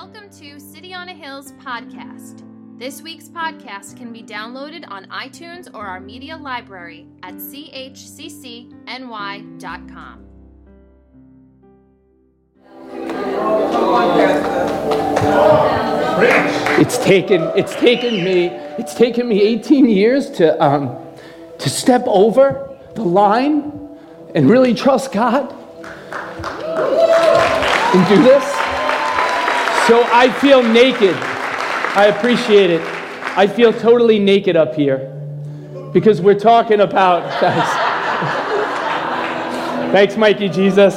Welcome to City on a Hill's podcast. This week's podcast can be downloaded on iTunes or our media library at chccny.com. It's taken me 18 years to step over the line and really trust God and do this. So I feel naked. I appreciate it. I feel totally naked up here because we're talking about, guys. Thanks, Mikey Jesus.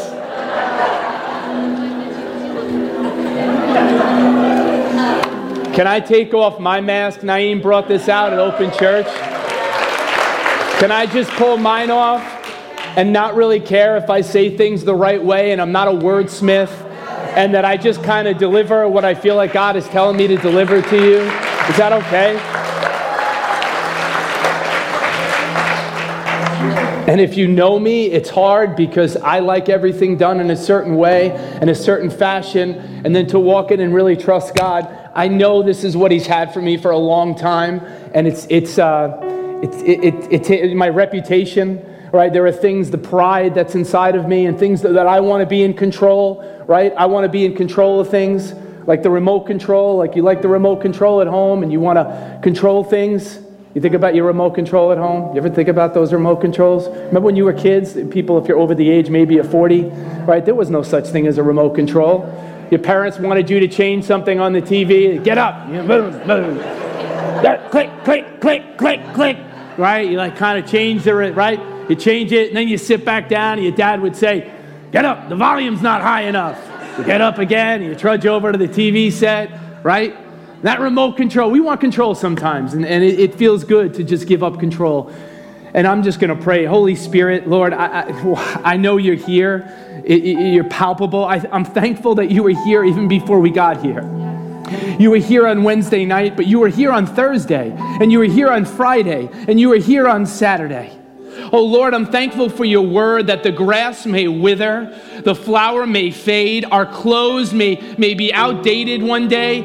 Can I take off my mask? Naeem brought this out in open church. Can I just pull mine off and not really care if I say things the right way and I'm not a wordsmith? And that I just kind of deliver what I feel like God is telling me to deliver to you. Is that okay? And if you know me, it's hard because I like everything done in a certain way, in a certain fashion, and then to walk in and really trust God. I know this is what He's had for me for a long time, and it's my reputation. Right, there are things, the pride that's inside of me and things that I want to be in control, right? I want to be in control of things, like the remote control, like you like the remote control at home and you want to control things. You think about your remote control at home? You ever think about those remote controls? Remember when you were kids, people, if you're over the age, maybe at 40, right? There was no such thing as a remote control. Your parents wanted you to change something on the TV. Get up. Click, click, click, click, click, right? You like kind of change the, right? You change it, and then you sit back down, and your dad would say, get up, the volume's not high enough. You get up again, and you trudge over to the TV set, right? That remote control, we want control sometimes, and it feels good to just give up control. And I'm just going to pray, Holy Spirit, Lord, I know you're here, you're palpable. I'm thankful that you were here even before we got here. You were here on Wednesday night, but you were here on Thursday, and you were here on Friday, and you were here on Saturday. Oh Lord, I'm thankful for your word that the grass may wither, the flower may fade, our clothes may be outdated one day,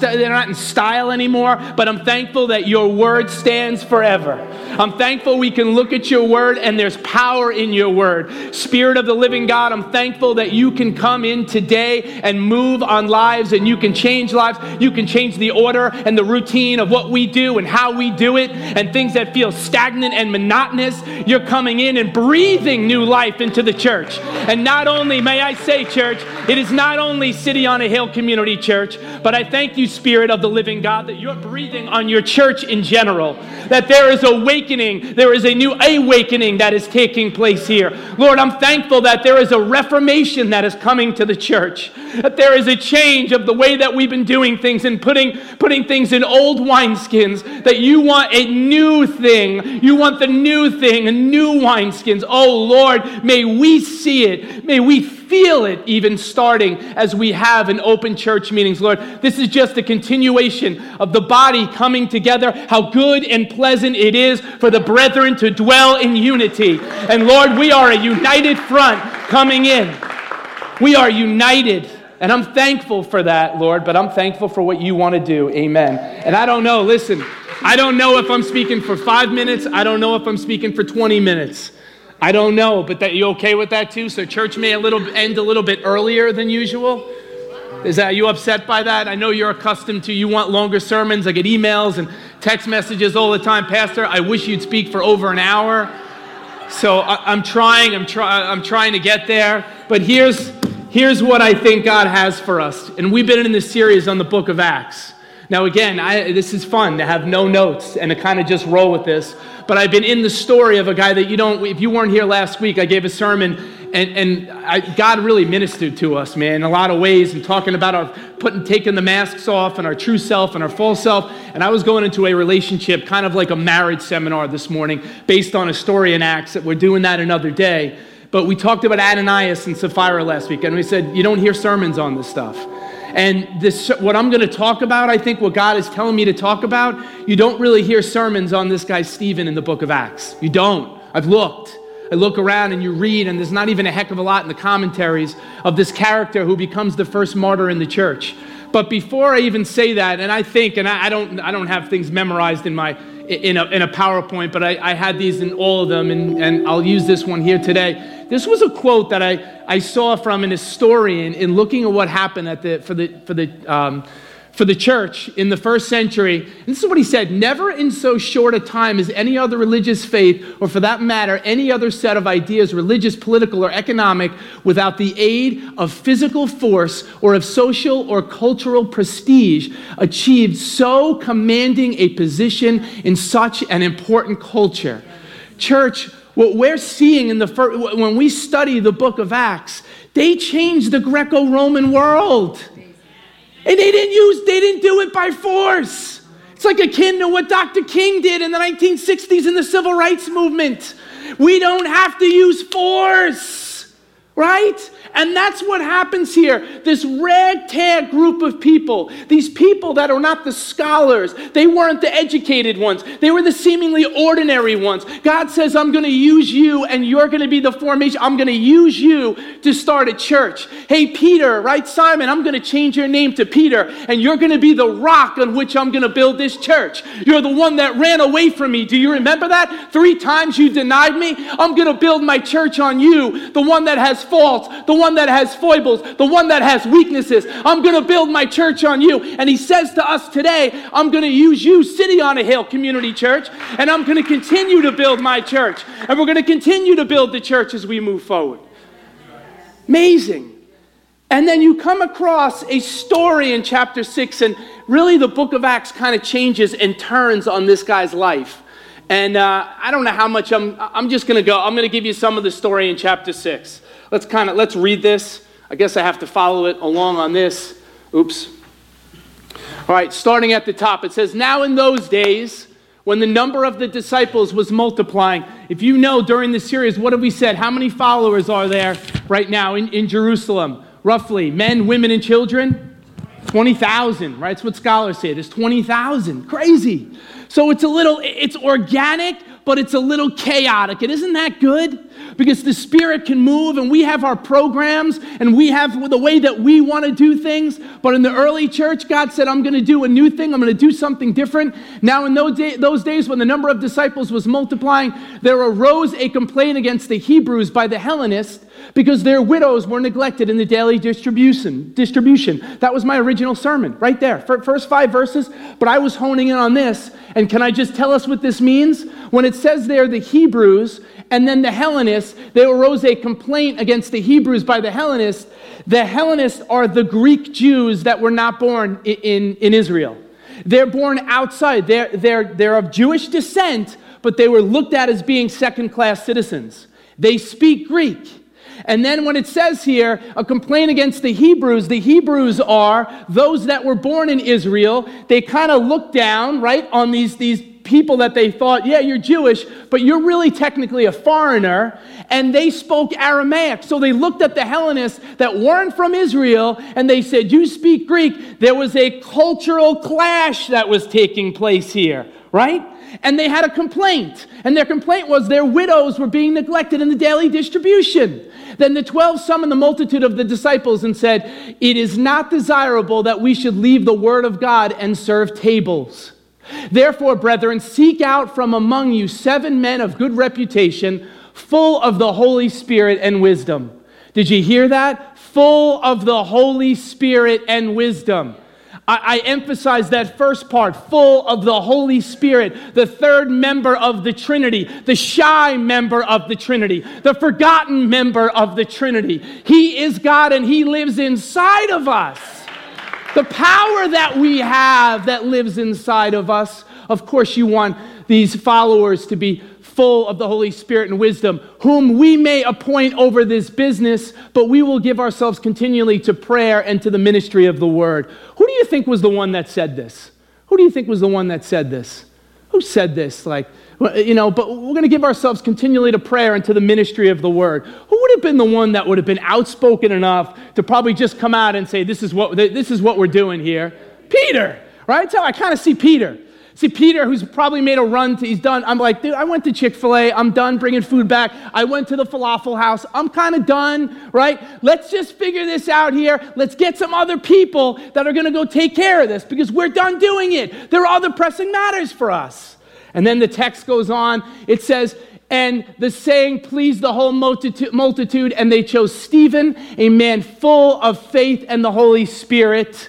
they're not in style anymore, but I'm thankful that your word stands forever. I'm thankful we can look at your word and there's power in your word. Spirit of the living God, I'm thankful that you can come in today and move on lives and you can change lives. You can change the order and the routine of what we do and how we do it and things that feel stagnant and monotonous. You're coming in and breathing new life into the church. And not only, may I say, church, it is not only City on a Hill Community Church, but I thank you, Spirit of the Living God, that you're breathing on your church in general, that there is awakening, there is a new awakening that is taking place here. Lord, I'm thankful that there is a reformation that is coming to the church, that there is a change of the way that we've been doing things and putting things in old wineskins, that you want a new thing, you want the new thing. And new wineskins. Oh Lord, may we see it. May we feel it even starting as we have in open church meetings. Lord, this is just a continuation of the body coming together, how good and pleasant it is for the brethren to dwell in unity. And Lord, we are a united front coming in. We are united. And I'm thankful for that, Lord, but I'm thankful for what you want to do. Amen. And I don't know, listen, I don't know if I'm speaking for 5 minutes. I don't know if I'm speaking for 20 minutes. I don't know, but that you okay with that too? So church may end a little bit earlier than usual. Are you upset by that? I know you're accustomed to, you want longer sermons. I get emails and text messages all the time. Pastor, I wish you'd speak for over an hour. So I'm trying to get there. But here's what I think God has for us. And we've been in this series on the book of Acts. Now again, this is fun to have no notes and to kind of just roll with this. But I've been in the story of a guy that if you weren't here last week, I gave a sermon and God really ministered to us, man, in a lot of ways and talking about taking the masks off and our true self and our false self. And I was going into a relationship, kind of like a marriage seminar this morning based on a story in Acts that we're doing that another day. But we talked about Ananias and Sapphira last week, and we said, you don't hear sermons on this stuff. And this, what I'm going to talk about, I think what God is telling me to talk about, you don't really hear sermons on this guy Stephen in the book of Acts. You don't. I've looked. I look around and you read, and there's not even a heck of a lot in the commentaries of this character who becomes the first martyr in the church. But before I even say that, and I think, and I don't have things memorized in my in a PowerPoint, but I had these in all of them, and I'll use this one here today. This was a quote that I saw from an historian in looking at what happened at for the church in the first century. And this is what he said: never in so short a time as any other religious faith, or for that matter, any other set of ideas, religious, political, or economic, without the aid of physical force or of social or cultural prestige, achieved so commanding a position in such an important culture. Church, what we're seeing in the when we study the book of Acts, they changed the Greco-Roman world. And they didn't do it by force. It's like akin to what Dr. King did in the 1960s in the civil rights movement. We don't have to use force, right? And that's what happens here. This ragtag group of people, these people that are not the scholars, they weren't the educated ones, they were the seemingly ordinary ones. God says, I'm going to use you, and you're going to be the formation. I'm going to use you to start a church. Hey, Peter, right, Simon, I'm going to change your name to Peter, and you're going to be the rock on which I'm going to build this church. You're the one that ran away from me. Do you remember that? 3 times you denied me. I'm going to build my church on you, the one that has faults, the one that has foibles, the one that has weaknesses. I'm going to build my church on you. And he says to us today, I'm going to use you, City on a Hill Community Church, and I'm going to continue to build my church. And we're going to continue to build the church as we move forward. Amazing. And then you come across a story in chapter 6, and really the book of Acts kind of changes and turns on this guy's life. And I don't know how much I'm just going to go. I'm going to give you some of the story in chapter 6. Let's read this. I guess I have to follow it along on this. Oops. All right, starting at the top, it says, now in those days, when the number of the disciples was multiplying. If you know, during the series, what have we said? How many followers are there right now in Jerusalem? Roughly, men, women, and children? 20,000, right? That's what scholars say. There's 20,000. Crazy. So it's organic, but it's a little chaotic. And isn't that good? Because the Spirit can move, and we have our programs, and we have the way that we want to do things. But in the early church, God said, I'm going to do a new thing. I'm going to do something different. Now in those days, when the number of disciples was multiplying, there arose a complaint against the Hebrews by the Hellenists because their widows were neglected in the daily distribution. That was my original sermon right there. First 5 verses, but I was honing in on this. And can I just tell us what this means? When it says there, the Hebrews and then the Hellenists, there arose a complaint against the Hebrews by the Hellenists. The Hellenists are the Greek Jews that were not born in Israel. They're born outside. They're of Jewish descent, but they were looked at as being second-class citizens. They speak Greek. And then when it says here, a complaint against the Hebrews are those that were born in Israel. They kind of look down, right, on these people that they thought, yeah, you're Jewish, but you're really technically a foreigner. And they spoke Aramaic. So they looked at the Hellenists that weren't from Israel, and they said, you speak Greek. There was a cultural clash that was taking place here, right? And they had a complaint. And their complaint was their widows were being neglected in the daily distribution. Then the 12 summoned the multitude of the disciples and said, it is not desirable that we should leave the word of God and serve tables. Therefore, brethren, seek out from among you 7 men of good reputation, full of the Holy Spirit and wisdom. Did you hear that? Full of the Holy Spirit and wisdom. I emphasize that first part, full of the Holy Spirit, the third member of the Trinity, the shy member of the Trinity, the forgotten member of the Trinity. He is God, and He lives inside of us. The power that we have that lives inside of us. Of course, you want these followers to be full of the Holy Spirit and wisdom, whom we may appoint over this business, but we will give ourselves continually to prayer and to the ministry of the word. Who do you think was the one that said this? Who said this? But we're going to give ourselves continually to prayer and to the ministry of the word. Who would have been the one that would have been outspoken enough to probably just come out and say, this is what we're doing here? Peter, right? So I kind of see Peter. See, Peter, who's probably made a run to, he's done. I'm like, dude, I went to Chick-fil-A. I'm done bringing food back. I went to the falafel house. I'm kind of done, right? Let's just figure this out here. Let's get some other people that are going to go take care of this because we're done doing it. There are other pressing matters for us. And then the text goes on. It says, and the saying pleased the whole multitude, and they chose Stephen, a man full of faith and the Holy Spirit,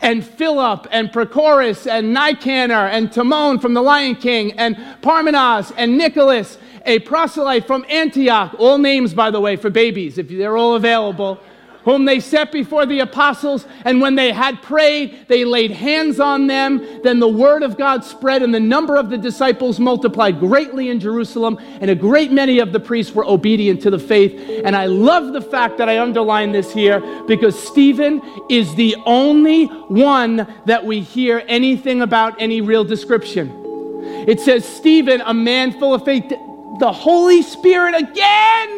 and Philip, and Prochorus, and Nicanor, and Timon from the Lion King, and Parmenas, and Nicholas, a proselyte from Antioch, all names, by the way, for babies, if they're all available, whom they set before the apostles, and when they had prayed, they laid hands on them. Then the word of God spread, and the number of the disciples multiplied greatly in Jerusalem, and a great many of the priests were obedient to the faith. And I love the fact that I underline this here, because Stephen is the only one that we hear anything about any real description. It says, Stephen, a man full of faith, the Holy Spirit again.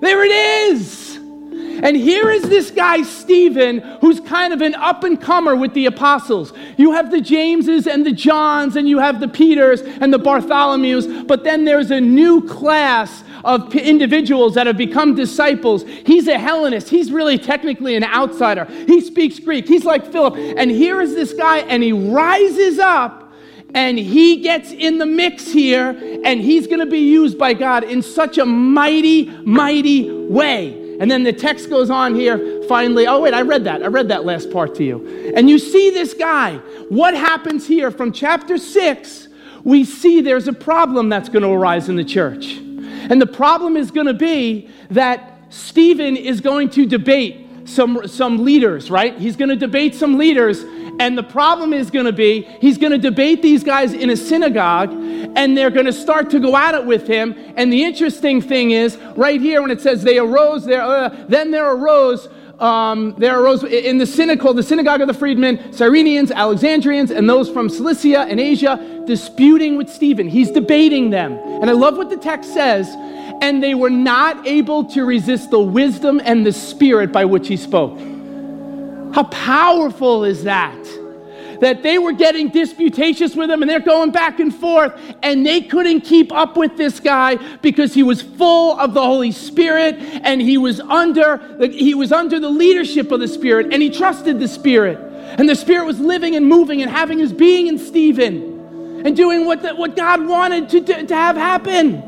There it is. And here is this guy, Stephen, who's kind of an up-and-comer with the apostles. You have the Jameses and the Johns, and you have the Peters and the Bartholomews, but then there's a new class of individuals that have become disciples. He's a Hellenist. He's really technically an outsider. He speaks Greek. He's like Philip. And here is this guy, and he rises up, and he gets in the mix here, and he's going to be used by God in such a mighty, mighty way. And then the text goes on here, finally. Oh, wait, I read that last part to you. And you see this guy. What happens here? From chapter 6, we see there's a problem that's going to arise in the church. And the problem is going to be that Stephen is going to debate some leaders, right? He's going to debate some leaders. And the problem is going to be he's going to debate these guys in a synagogue, and they're going to start to go at it with him. And the interesting thing is, right here when it says they arose, there arose in the synagogue of the freedmen, Cyrenians, Alexandrians, and those from Cilicia and Asia, disputing with Stephen. He's debating them. And I love what the text says. And they were not able to resist the wisdom and the spirit by which he spoke. How powerful is that? That they were getting disputatious with him, and they're going back and forth, and they couldn't keep up with this guy because he was full of the Holy Spirit, and he was under the leadership of the Spirit, and he trusted the Spirit. And the Spirit was living and moving and having his being in Stephen and doing what God wanted to have happen.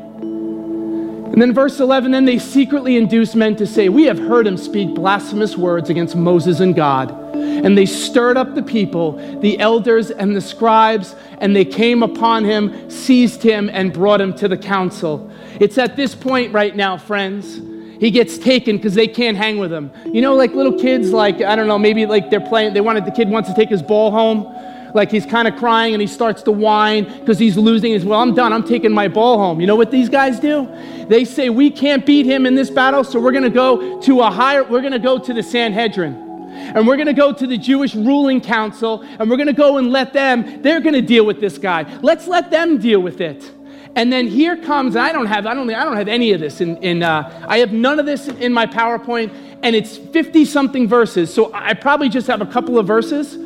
And then verse 11, then they secretly induced men to say, we have heard him speak blasphemous words against Moses and God. And they stirred up the people, the elders and the scribes, and they came upon him, seized him, and brought him to the council. It's at this point right now, friends, he gets taken because they can't hang with him. You know, like little kids, like, I don't know, maybe like they're playing, the kid wants to take his ball home. Like he's kind of crying and he starts to whine because he's losing. He's, well, I'm done. I'm taking my ball home. You know what these guys do? They say, we can't beat him in this battle, so we're going to go to the Sanhedrin. And we're going to go to the Jewish ruling council, and we're going to go and they're going to deal with this guy. Let's let them deal with it. And then here comes, and I don't have any of this. I have none of this in my PowerPoint, and it's 50-something verses, so I probably just have a couple of verses.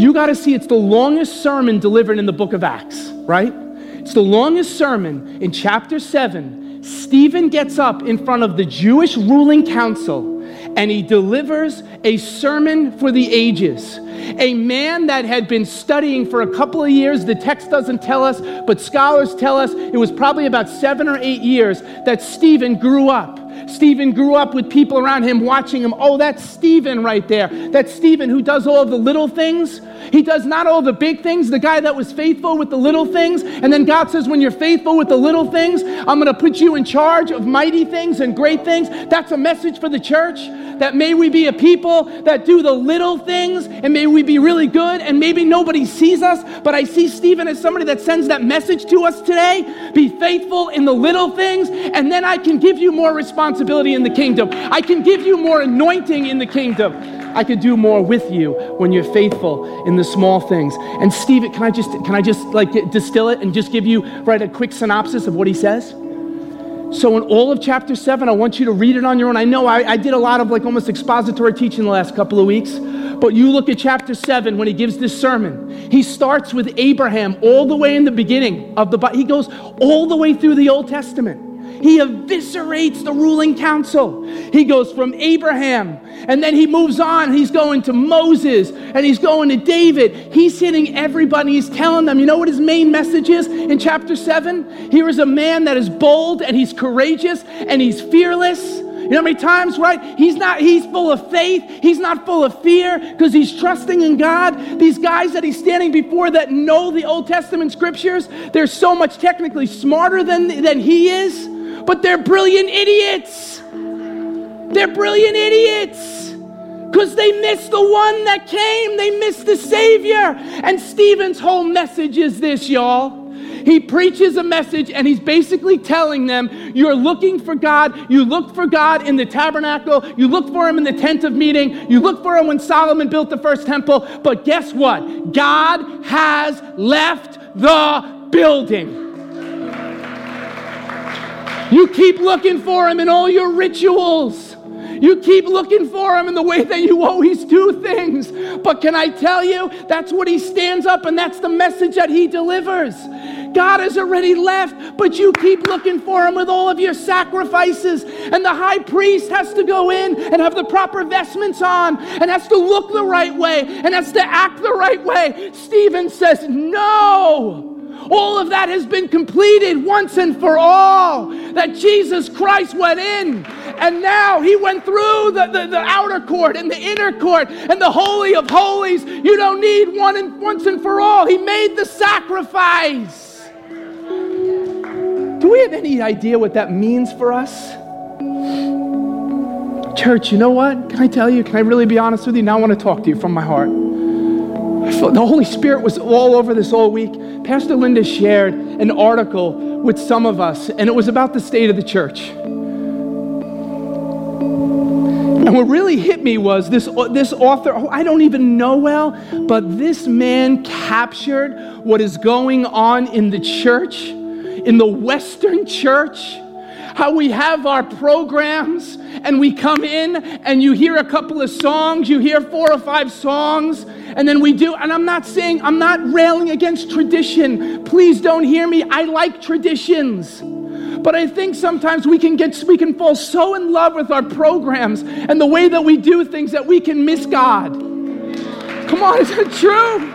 You got to see it's the longest sermon delivered in the book of Acts, right? It's the longest sermon in chapter 7. Stephen gets up in front of the Jewish ruling council and he delivers a sermon for the ages. A man that had been studying for a couple of years, the text doesn't tell us, but scholars tell us it was probably about 7 or 8 years that Stephen grew up. Stephen grew up with people around him watching him. Oh, that's Stephen right there. That's Stephen who does all the little things. He does not all the big things. The guy that was faithful with the little things. And then God says, when you're faithful with the little things, I'm going to put you in charge of mighty things and great things. That's a message for the church. That may we be a people that do the little things, and may we be really good, and maybe nobody sees us, but I see Stephen as somebody that sends that message to us today. Be faithful in the little things, and then I can give you more responsibility in the kingdom. I can give you more anointing in the kingdom. I could do more with you when you're faithful in the small things. And Stephen, can I just like distill it and just give you a quick synopsis of what he says? So in all of chapter 7, I want you to read it on your own. I know I did a lot of like almost expository teaching the last couple of weeks, but you look at chapter 7 when he gives this sermon. He starts with Abraham all the way in the beginning of the Bible. He goes all the way through the Old Testament. He eviscerates the ruling council. He goes from Abraham, and then he moves on. He's going to Moses, and he's going to David. He's hitting everybody. He's telling them, you know what his main message is in chapter 7? Here is a man that is bold, and he's courageous, and he's fearless. You know how many times, right? He's full of faith. He's not full of fear because he's trusting in God. These guys that he's standing before that know the Old Testament scriptures, they're so much technically smarter than he is. But they're brilliant idiots. They're brilliant idiots because they missed the one that came. They missed the Savior. And Stephen's whole message is this, y'all. He preaches a message and he's basically telling them, you're looking for God. You looked for God in the tabernacle. You looked for him in the tent of meeting. You looked for him when Solomon built the first temple. But guess what? God has left the building. You keep looking for him in all your rituals. You keep looking for him in the way that you always do things. But can I tell you, that's what he stands up and that's the message that he delivers. God has already left, but you keep looking for him with all of your sacrifices. And the high priest has to go in and have the proper vestments on and has to look the right way and has to act the right way. Stephen says, no. All of that has been completed once and for all. That Jesus Christ went in and now he went through the outer court and the inner court and the Holy of Holies. You don't need one and once and for all. He made the sacrifice. Do we have any idea what that means for us? Church, you know what? Can I tell you? Can I really be honest with you? Now I want to talk to you from my heart. The Holy Spirit was all over this all week. Pastor Linda shared an article with some of us, and it was about the state of the church. And what really hit me was this author, who I don't even know well, but this man captured what is going on in the church, in the Western church. How we have our programs and we come in and you hear a couple of songs, you hear 4 or 5 songs, and then we do, and I'm not railing against tradition. Please don't hear me. I like traditions. But I think sometimes we can fall so in love with our programs and the way that we do things that we can miss God. Come on, is it true?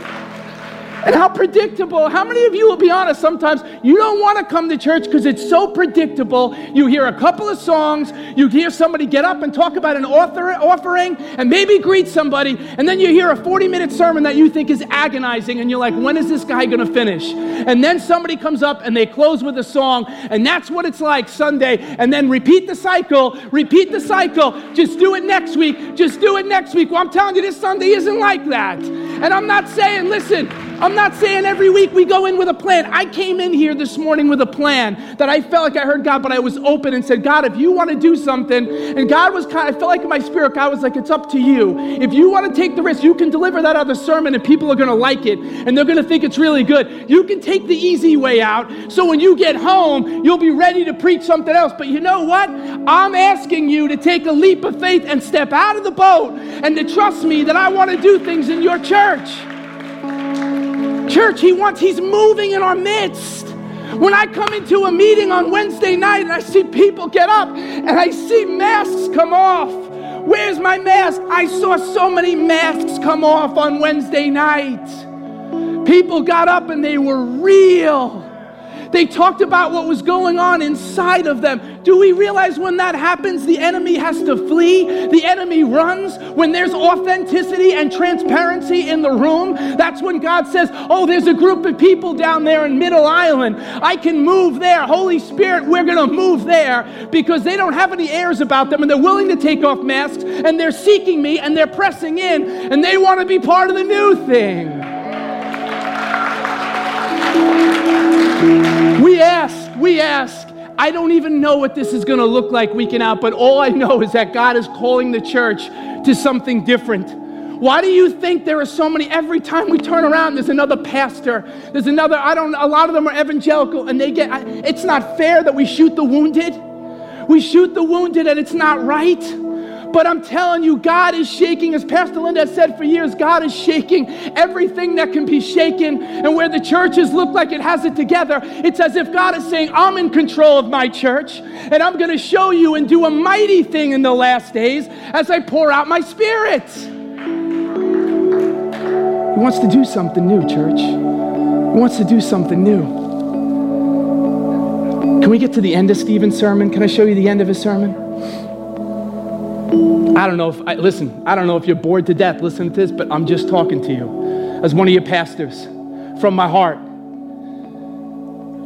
And how predictable. How many of you will be honest sometimes? You don't want to come to church because it's so predictable. You hear a couple of songs. You hear somebody get up and talk about an offering and maybe greet somebody. And then you hear a 40-minute sermon that you think is agonizing. And you're like, when is this guy going to finish? And then somebody comes up and they close with a song. And that's what it's like Sunday. And then repeat the cycle. Repeat the cycle. Just do it next week. Just do it next week. Well, I'm telling you, this Sunday isn't like that. And I'm not saying, listen, I'm not saying every week we go in with a plan. I came in here this morning with a plan that I felt like I heard God, but I was open and said, God, if you want to do something, and God was kind of, I felt like in my spirit, God was like, it's up to you. If you want to take the risk, you can deliver that other sermon and people are going to like it and they're going to think it's really good. You can take the easy way out. So when you get home, you'll be ready to preach something else. But you know what? I'm asking you to take a leap of faith and step out of the boat and to trust me that I want to do things in your church. Church, he's moving in our midst. When I come into a meeting on Wednesday night and I see people get up and I see masks come off. Where's my mask? I saw so many masks come off on Wednesday night. People got up and they were real. They talked about what was going on inside of them. Do we realize when that happens, the enemy has to flee? The enemy runs. When there's authenticity and transparency in the room, that's when God says, oh, there's a group of people down there in Middle Island. I can move there. Holy Spirit, we're going to move there because they don't have any airs about them and they're willing to take off masks and they're seeking me and they're pressing in and they want to be part of the new thing. We ask. I don't even know what this is going to look like week and out, but all I know is that God is calling the church to something different. Why do you think there are so many? Every time we turn around, there's another pastor. There's another, a lot of them are evangelical, and it's not fair that we shoot the wounded. We shoot the wounded, and it's not right. But I'm telling you, God is shaking, as Pastor Linda has said for years, God is shaking everything that can be shaken. And where the churches look like it has it together, it's as if God is saying, I'm in control of my church, and I'm going to show you and do a mighty thing in the last days as I pour out my Spirit. He wants to do something new, church. He wants to do something new. Can we get to the end of Stephen's sermon? Can I show you the end of his sermon? I don't know if you're bored to death listening to this, but I'm just talking to you as one of your pastors from my heart.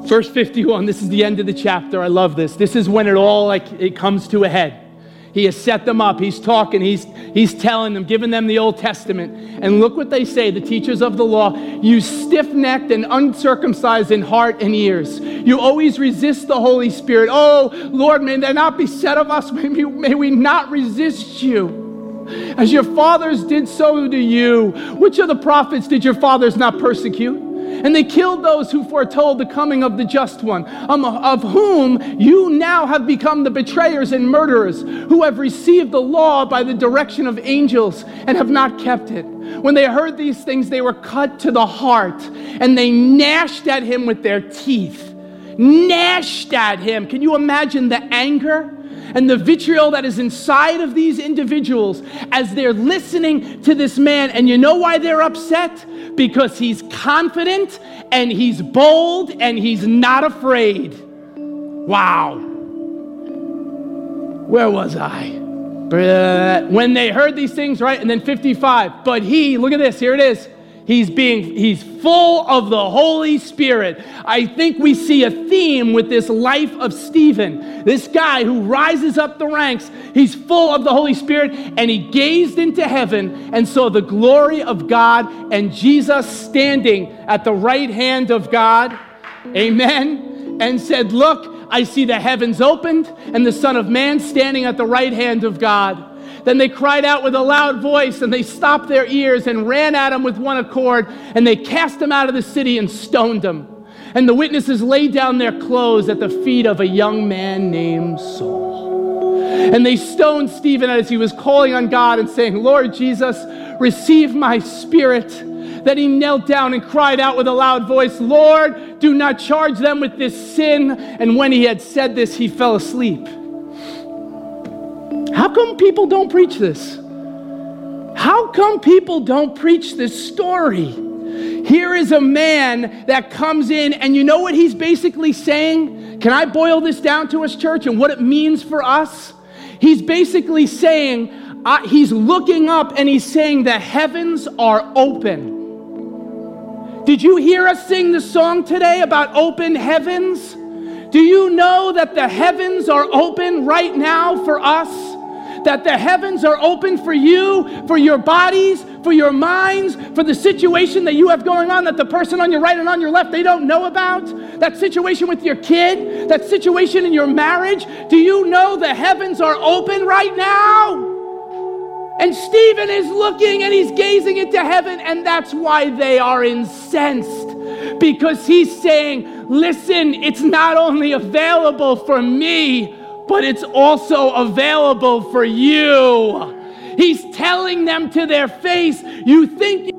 Verse 51, this is the end of the chapter. I love this. This is when it all it comes to a head. He has set them up. He's talking. He's telling them, giving them the Old Testament. And look what they say, the teachers of the law. You stiff-necked and uncircumcised in heart and ears. You always resist the Holy Spirit. Oh, Lord, may there not be said of us, may we not resist you. As your fathers did, so do you. Which of the prophets did your fathers not persecute? And they killed those who foretold the coming of the Just One, of whom you now have become the betrayers and murderers, who have received the law by the direction of angels and have not kept it. When they heard these things, they were cut to the heart, and they gnashed at him with their teeth. Gnashed at him. Can you imagine the anger and the vitriol that is inside of these individuals as they're listening to this man? And you know why they're upset? Because he's confident, and he's bold, and he's not afraid. Wow. Where was I? When they heard these things, right? And then 55. But he, look at this, here it is. He's full of the Holy Spirit. I think we see a theme with this life of Stephen. This guy who rises up the ranks, he's full of the Holy Spirit, and he gazed into heaven and saw the glory of God and Jesus standing at the right hand of God. Amen. And said, look, I see the heavens opened and the Son of Man standing at the right hand of God. Then they cried out with a loud voice, and they stopped their ears and ran at him with one accord, and they cast him out of the city and stoned him. And the witnesses laid down their clothes at the feet of a young man named Saul. And they stoned Stephen as he was calling on God and saying, Lord Jesus, receive my spirit. Then he knelt down and cried out with a loud voice, Lord, do not charge them with this sin. And when he had said this, he fell asleep. How come people don't preach this? How come people don't preach this story? Here is a man that comes in, and you know what he's basically saying? Can I boil this down to us, church, and what it means for us? He's basically saying, he's looking up and he's saying, the heavens are open. Did you hear us sing the song today about open heavens? Do you know that the heavens are open right now for us? That the heavens are open for you, for your bodies, for your minds, for the situation that you have going on, that the person on your right and on your left, they don't know about? That situation with your kid, that situation in your marriage. Do you know the heavens are open right now? And Stephen is looking and he's gazing into heaven, and that's why they are incensed. Because he's saying, listen, it's not only available for me, but it's also available for you. He's telling them to their face, you think you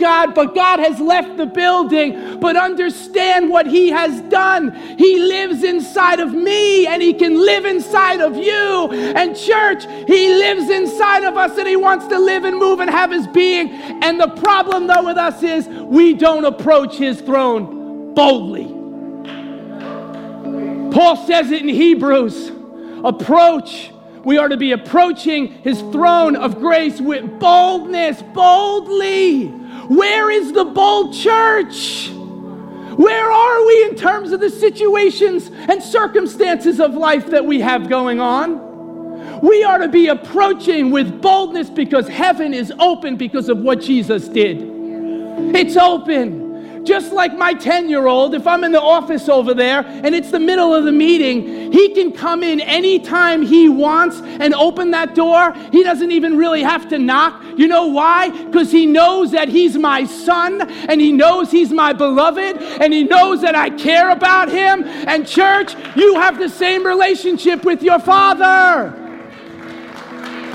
God, but God has left the building. But understand what he has done. He lives inside of me, and he can live inside of you. And church, he lives inside of us, and he wants to live and move and have his being. And the problem, though, with us is we don't approach his throne boldly. Paul says it in Hebrews. We are to be approaching his throne of grace with boldness, boldly. Where is the bold church? Where are we in terms of the situations and circumstances of life that we have going on? We are to be approaching with boldness because heaven is open because of what Jesus did. It's open. Just like my 10-year-old, if I'm in the office over there and it's the middle of the meeting, he can come in anytime he wants and open that door. He doesn't even really have to knock. You know why? Because he knows that he's my son, and he knows he's my beloved, and he knows that I care about him. And church, you have the same relationship with your Father.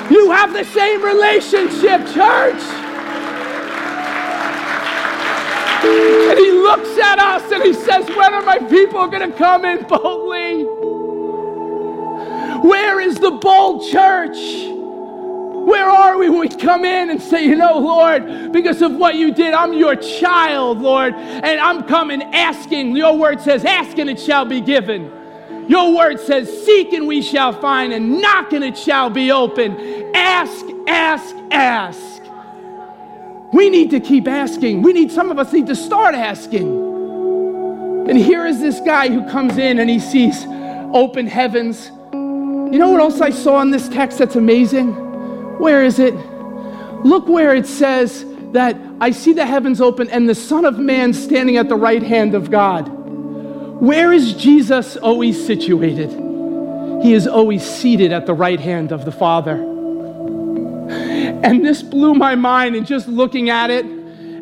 You have the same relationship, church. And he looks at us and he says, when are my people going to come in boldly? Where is the bold church? Where are we when we come in and say, you know, Lord, because of what you did, I'm your child, Lord, and I'm coming asking. Your word says, ask and it shall be given. Your word says, seek and we shall find, and knock and it shall be open. Ask, ask, ask. We need to keep asking. Some of us need to start asking. And here is this guy who comes in and he sees open heavens. You know what else I saw in this text that's amazing? Where is it? Look where it says that I see the heavens open and the Son of Man standing at the right hand of God. Where is Jesus always situated? He is always seated at the right hand of the Father. And this blew my mind, and just looking at it,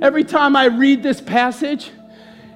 every time I read this passage,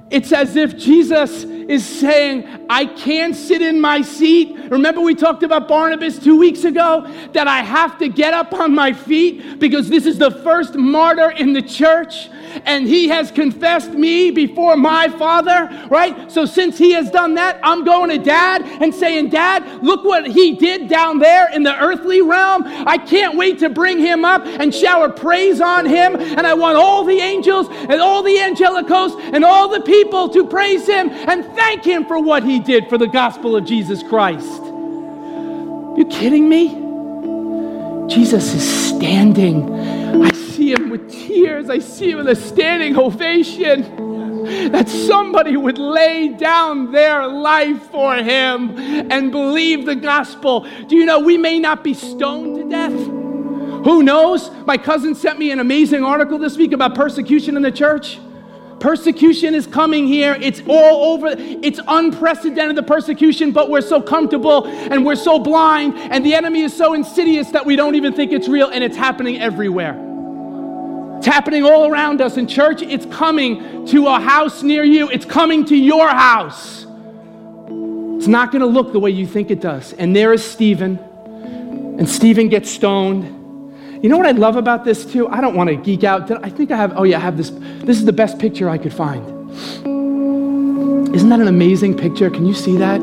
it's as if Jesus is saying, I can't sit in my seat. Remember we talked about Barnabas 2 weeks ago, that I have to get up on my feet because this is the first martyr in the church. And he has confessed me before my Father, right? So since he has done that, I'm going to Dad and saying, Dad, look what he did down there in the earthly realm. I can't wait to bring him up and shower praise on him. And I want all the angels and all the angelic hosts and all the people to praise him and thank him for what he did for the gospel of Jesus Christ. You kidding me? Jesus is standing. I see him with tears. I see him with a standing ovation. That somebody would lay down their life for him and believe the gospel. Do you know we may not be stoned to death? Who knows? My cousin sent me an amazing article this week about persecution in the church. Persecution is coming here. It's all over. It's unprecedented, the persecution, but we're so comfortable and we're so blind and the enemy is so insidious that we don't even think it's real, and it's happening everywhere. It's happening all around us. And church, it's coming to a house near you. It's coming to your house. It's not going to look the way you think it does. And there is Stephen, and Stephen gets stoned. You know what I love about this too? I don't want to geek out. This is the best picture I could find. Isn't that an amazing picture? Can you see that?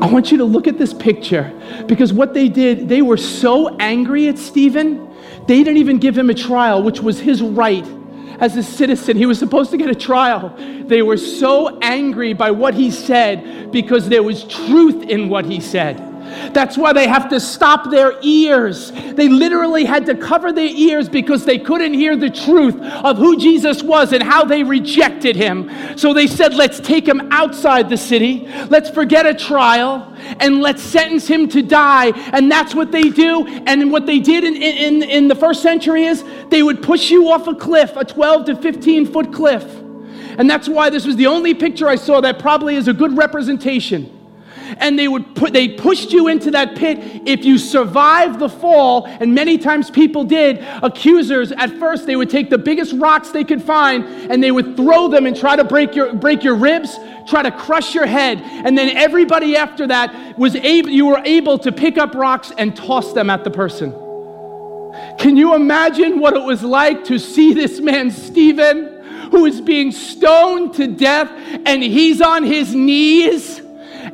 I want you to look at this picture, because what they did, they were so angry at Stephen, they didn't even give him a trial, which was his right as a citizen. He was supposed to get a trial. They were so angry by what he said because there was truth in what he said. That's why they have to stop their ears. They literally had to cover their ears because they couldn't hear the truth of who Jesus was and how they rejected him. So they said, let's take him outside the city. Let's forget a trial and let's sentence him to die. And that's what they do. And what they did in the first century is they would push you off a cliff, a 12 to 15 foot cliff. And that's why this was the only picture I saw that probably is a good representation. And they pushed you into that pit. If you survived the fall, and many times people did, accusers, at first they would take the biggest rocks they could find and they would throw them and try to break your ribs, try to crush your head. And then everybody after that you were able to pick up rocks and toss them at the person. Can you imagine what it was like to see this man Stephen, who is being stoned to death, and he's on his knees?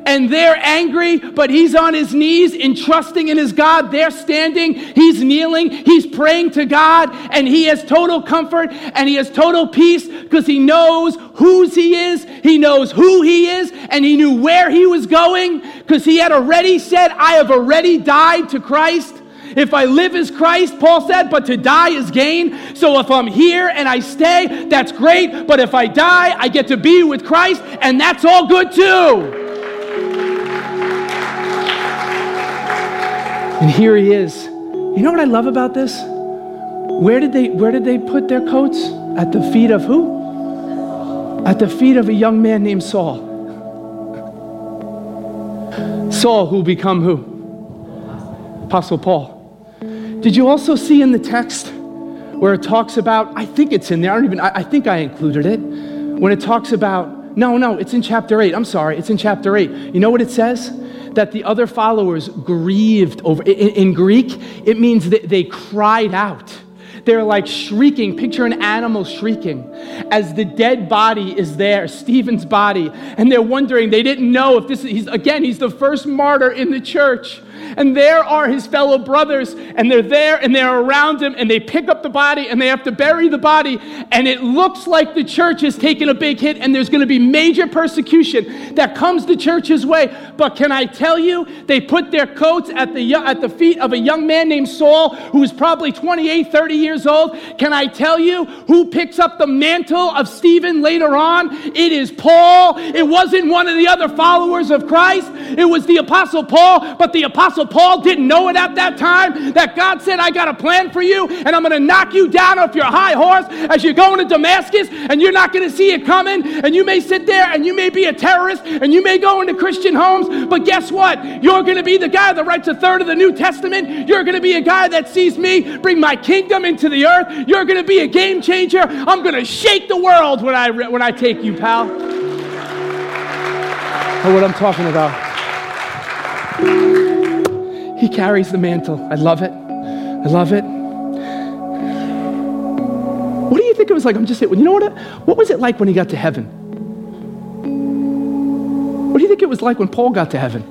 And they're angry, but he's on his knees and trusting in his God. They're standing, he's kneeling, he's praying to God, and he has total comfort and he has total peace because he knows whose he is, he knows who he is, and he knew where he was going because he had already said, I have already died to Christ. If I live is Christ, Paul said, but to die is gain. So if I'm here and I stay, that's great, but if I die, I get to be with Christ, and that's all good too. And here he is. You know what I love about this? Where did they put their coats? At the feet of who? at the feet of a young man named Saul. Saul, who become who? Apostle Paul. Did you also see in the text where it talks about, I think it's in there, I think I included it, when it talks about, it's in chapter 8, it's in chapter 8. You know what it says? That the other followers grieved over, in Greek, it means that they cried out. They're like shrieking, picture an animal shrieking, as the dead body is there, Stephen's body, and they're wondering, they didn't know if this is, he's the first martyr in the church, and there are his fellow brothers, and they're there, and they're around him, and they pick up the body, and they have to bury the body, and it looks like the church has taken a big hit, and there's going to be major persecution that comes the church's way, but can I tell you, they put their coats at the feet of a young man named Saul, who was probably 28, 30 years old. Can I tell you who picks up the mantle of Stephen later on? It is Paul. It wasn't one of the other followers of Christ. It was the Apostle Paul, but the Apostle Paul didn't know it at that time, that God said, I got a plan for you, and I'm going to knock you down off your high horse as you're going to Damascus, and you're not going to see it coming, and you may sit there, and you may be a terrorist, and you may go into Christian homes, but guess what? You're going to be the guy that writes a third of the New Testament. You're going to be a guy that sees me bring my kingdom into the earth. You're going to be a game changer. I'm going to shake the world when I take you, pal. Know what I'm talking about. He carries the mantle. I love it. I love it. What do you think it was like? I'm just saying, you know what was it like when he got to heaven? What do you think it was like when Paul got to heaven?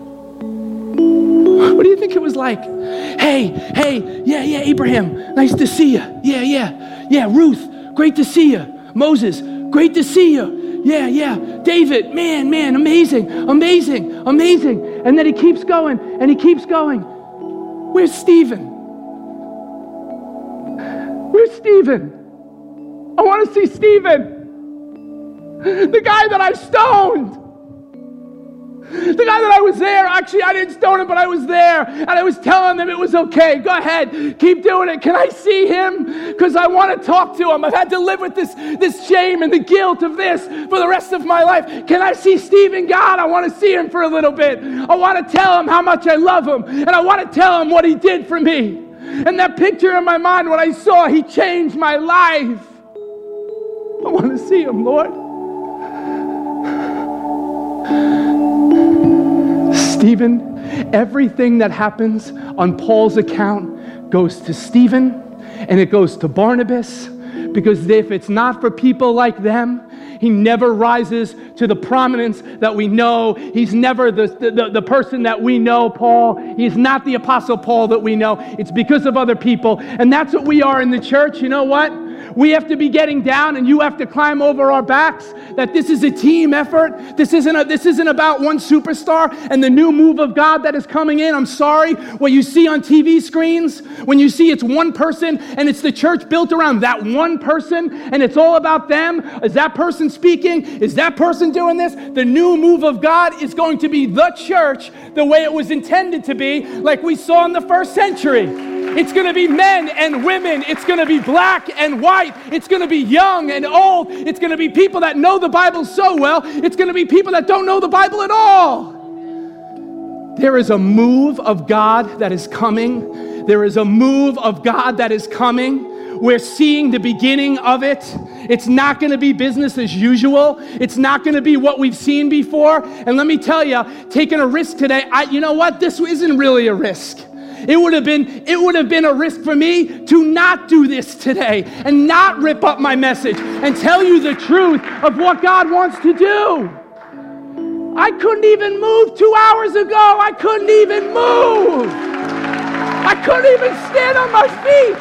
What do you think it was like? Hey, yeah, Abraham, nice to see you. Yeah, Ruth, great to see you. Moses, great to see you. Yeah, David, man, amazing. And then he keeps going. Where's Stephen? I want to see Stephen. The guy that I stoned. The guy that I was there. Actually, I didn't stone him, but I was there. And I was telling them it was okay. Go ahead. Keep doing it. Can I see him? Because I want to talk to him. I've had to live with this shame and the guilt of this for the rest of my life. Can I see Stephen? God, I want to see him for a little bit. I want to tell him how much I love him. And I want to tell him what he did for me. And that picture in my mind, when I saw, he changed my life. I want to see him, Lord. Stephen, everything that happens on Paul's account goes to Stephen, and it goes to Barnabas, because if it's not for people like them, he never rises to the prominence that we know. He's never the person that we know, Paul. He's not the Apostle Paul that we know. It's because of other people. And that's what we are in the church. You know what? We have to be getting down, and you have to climb over our backs, that this is a team effort. This isn't about one superstar and the new move of God that is coming in. I'm sorry. What you see on TV screens, when you see it's one person, and it's the church built around that one person, and it's all about them. Is that person speaking? Is that person doing this? The new move of God is going to be the church the way it was intended to be, like we saw in the first century. It's going to be men and women. It's going to be black and white. It's going to be young and old. It's going to be people that know the Bible so well. It's going to be people that don't know the Bible at all. There is a move of God that is coming. We're seeing the beginning of it. It's not going to be business as usual. It's not going to be what we've seen before. And let me tell you, taking a risk today, you know what? This isn't really a risk. It would have been a risk for me to not do this today and not rip up my message and tell you the truth of what God wants to do. I couldn't even move 2 hours ago. I couldn't even stand on my feet.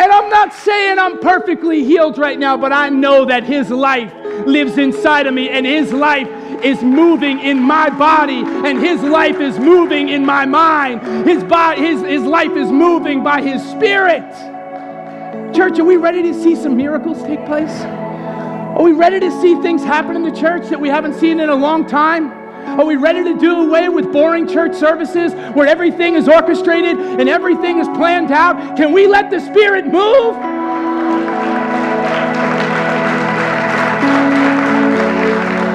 And I'm not saying I'm perfectly healed right now, but I know that His life lives inside of me, and His life is moving in my body, and His life is moving in my mind. His life is moving by His Spirit. Church, are we ready to see some miracles take place? Are we ready to see things happen in the church that we haven't seen in a long time? Are we ready to do away with boring church services where everything is orchestrated and everything is planned out? Can we let the Spirit move?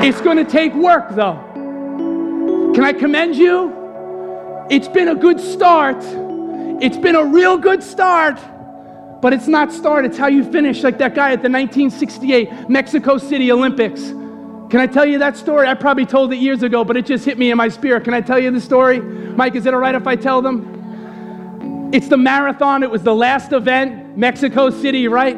It's going to take work, though. Can I commend you? It's been a good start. It's been a real good start, but it's not start. It's how you finish, like that guy at the 1968 Mexico City Olympics. Can I tell you that story? I probably told it years ago, but it just hit me in my spirit. Can I tell you the story? Mike, is it all right if I tell them? It's the marathon. It was the last event, Mexico City, right?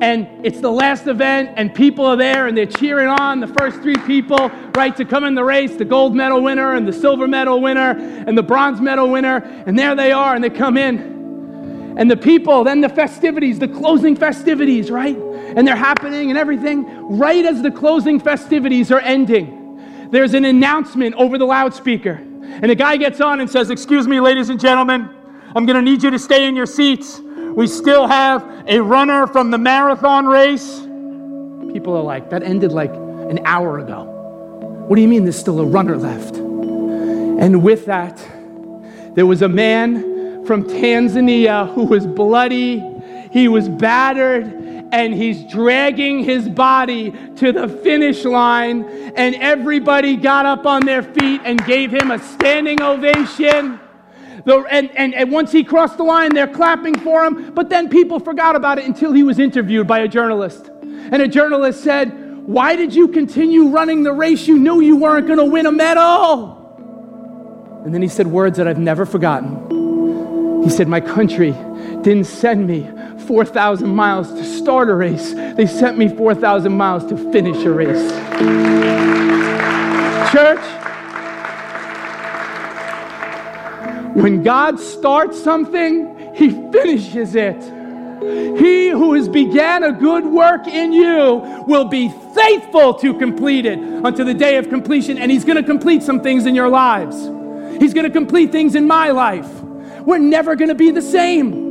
And it's the last event, and people are there, and they're cheering on the first three people, right, to come in the race, the gold medal winner and the silver medal winner and the bronze medal winner. And there they are, and they come in. And the people, then the festivities, the closing festivities, right? And they're happening and everything. Right as the closing festivities are ending, there's an announcement over the loudspeaker. And the guy gets on and says, "Excuse me, ladies and gentlemen, I'm going to need you to stay in your seats. We still have a runner from the marathon race." People are like, "That ended like an hour ago. What do you mean there's still a runner left?" And with that, there was a man from Tanzania who was bloody, he was battered, and he's dragging his body to the finish line, and everybody got up on their feet and gave him a standing ovation. And once he crossed the line, they're clapping for him. But then people forgot about it until he was interviewed by a journalist. And a journalist said, "Why did you continue running the race? You knew you weren't going to win a medal." And then he said words that I've never forgotten. He said, "My country didn't send me 4,000 miles to start a race. They sent me 4,000 miles to finish a race." Church, when God starts something, He finishes it. He who has began a good work in you will be faithful to complete it until the day of completion. And He's going to complete some things in your lives. He's going to complete things in my life. We're never going to be the same.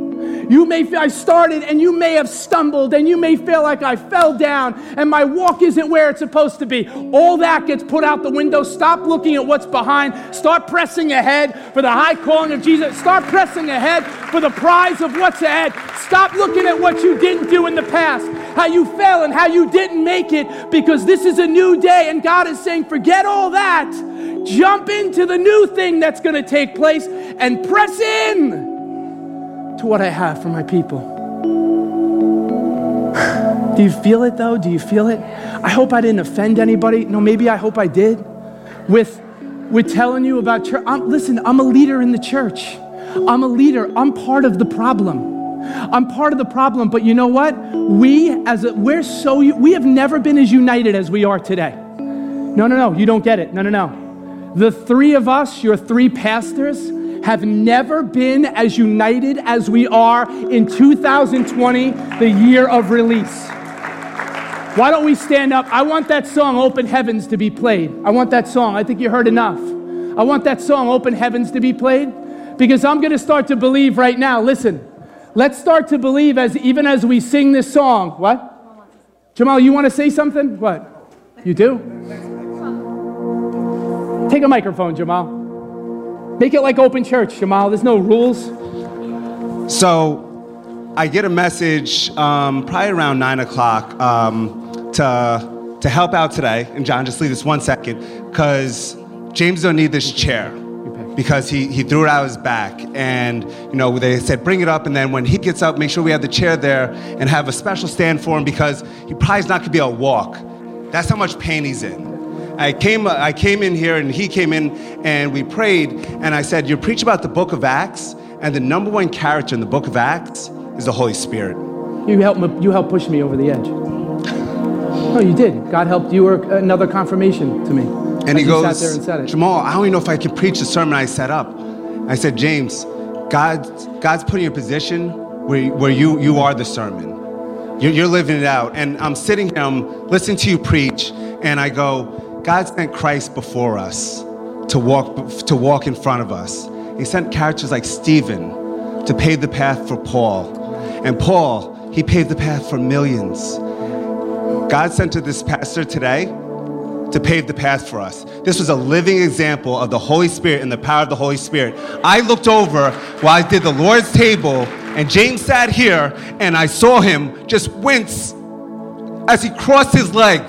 You may feel I started and you may have stumbled and you may feel like I fell down and my walk isn't where it's supposed to be. All that gets put out the window. Stop looking at what's behind. Start pressing ahead for the high calling of Jesus. Start pressing ahead for the prize of what's ahead. Stop looking at what you didn't do in the past, how you fell and how you didn't make it, because this is a new day and God is saying, forget all that. Jump into the new thing that's going to take place and press in to what I have for my people. Do you feel it though? Do you feel it? I hope I didn't offend anybody. No, maybe I hope I did. With telling you about church. Listen, I'm a leader in the church. I'm a leader. I'm part of the problem. I'm part of the problem, but you know what? We have never been as united as we are today. No, you don't get it. No. The three of us, your three pastors, have never been as united as we are in 2020, the year of release. Why don't we stand up? I want that song, Open Heavens, to be played. I want that song. I think you heard enough. I want that song, Open Heavens, to be played, because I'm going to start to believe right now. Listen, let's start to believe even as we sing this song. What? Jamal, you want to say something? What? You do? Take a microphone, Jamal. Make it like open church, Jamal. There's no rules. So I get a message probably around 9 o'clock to help out today. And John, just leave this 1 second, because James don't need this chair because he threw it out of his back. And, they said, bring it up. And then when he gets up, make sure we have the chair there and have a special stand for him, because he probably is not going to be able to walk. That's how much pain he's in. I came in here and he came in and we prayed, and I said, you preach about the book of Acts, and the number one character in the book of Acts is the Holy Spirit. You helped push me over the edge. No, you did. God helped you, or another confirmation to me. And he goes, sat there and said it. Jamal, I don't even know if I can preach the sermon I set up. I said, James, God's putting you in a position where you are the sermon. You're living it out. And I'm sitting here, I'm listening to you preach, and I go, God sent Christ before us to walk in front of us. He sent characters like Stephen to pave the path for Paul. And Paul, he paved the path for millions. God sent to this pastor today to pave the path for us. This was a living example of the Holy Spirit and the power of the Holy Spirit. I looked over while I did the Lord's table, and James sat here, and I saw him just wince as he crossed his leg.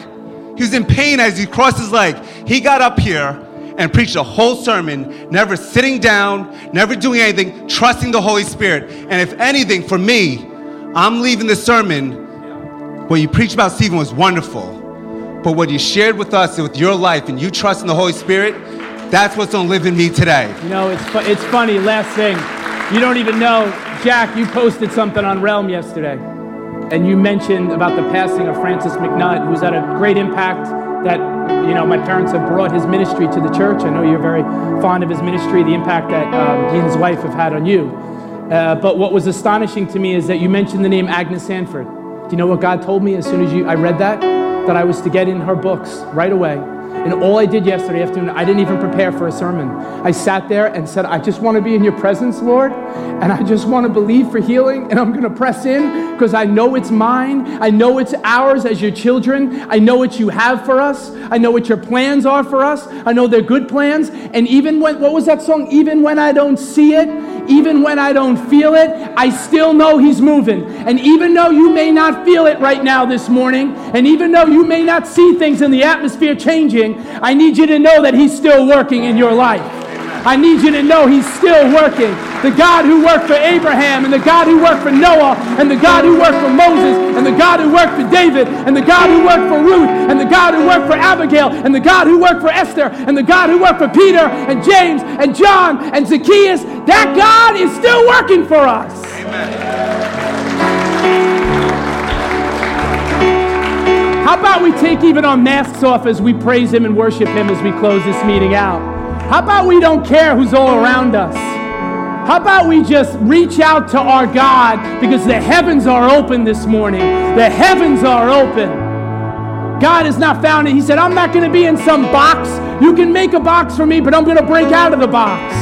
He was in pain as he crossed his leg. He got up here and preached a whole sermon, never sitting down, never doing anything, trusting the Holy Spirit. And if anything, for me, I'm leaving the sermon. What you preached about Stephen was wonderful. But what you shared with us with your life and you trust in the Holy Spirit, that's what's going to live in me today. You know, it's funny. Last thing. You don't even know. Jack, you posted something on Realm yesterday. And you mentioned about the passing of Francis McNutt, who's had a great impact that, you know, my parents have brought his ministry to the church. I know you're very fond of his ministry, the impact that he and his wife have had on you. But what was astonishing to me is that you mentioned the name Agnes Sanford. Do you know what God told me as soon as I read that? That I was to get in her books right away. And all I did yesterday afternoon, I didn't even prepare for a sermon. I sat there and said, I just want to be in your presence, Lord, and I just want to believe for healing, and I'm going to press in because I know it's mine. I know it's ours as your children. I know what you have for us. I know what your plans are for us. I know they're good plans. And even when, what was that song? Even when I don't see it, even when I don't feel it, I still know he's moving. And even though you may not feel it right now this morning, and even though you may not see things in the atmosphere changing, I need you to know that he's still working in your life. I need you to know he's still working. The God who worked for Abraham, and the God who worked for Noah, and the God who worked for Moses, and the God who worked for David, and the God who worked for Ruth, and the God who worked for Abigail, and the God who worked for Esther, and the God who worked for Peter, and James, and John, and Zacchaeus, that God is still working for us. Amen. How about we take even our masks off as we praise him and worship him as we close this meeting out? How about we don't care who's all around us? How about we just reach out to our God, because the heavens are open this morning. The heavens are open. God is not found. He said, I'm not going to be in some box. You can make a box for me, but I'm going to break out of the box.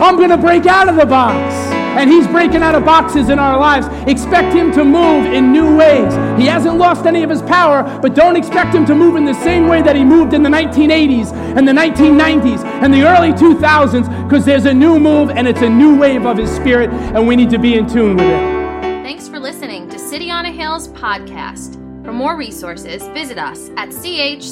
I'm going to break out of the box. And he's breaking out of boxes in our lives. Expect him to move in new ways. He hasn't lost any of his power, but don't expect him to move in the same way that he moved in the 1980s and the 1990s and the early 2000s, because there's a new move and it's a new wave of his spirit, and we need to be in tune with it. Thanks for listening to City on a Hill's podcast. For more resources, visit us at chccny.com.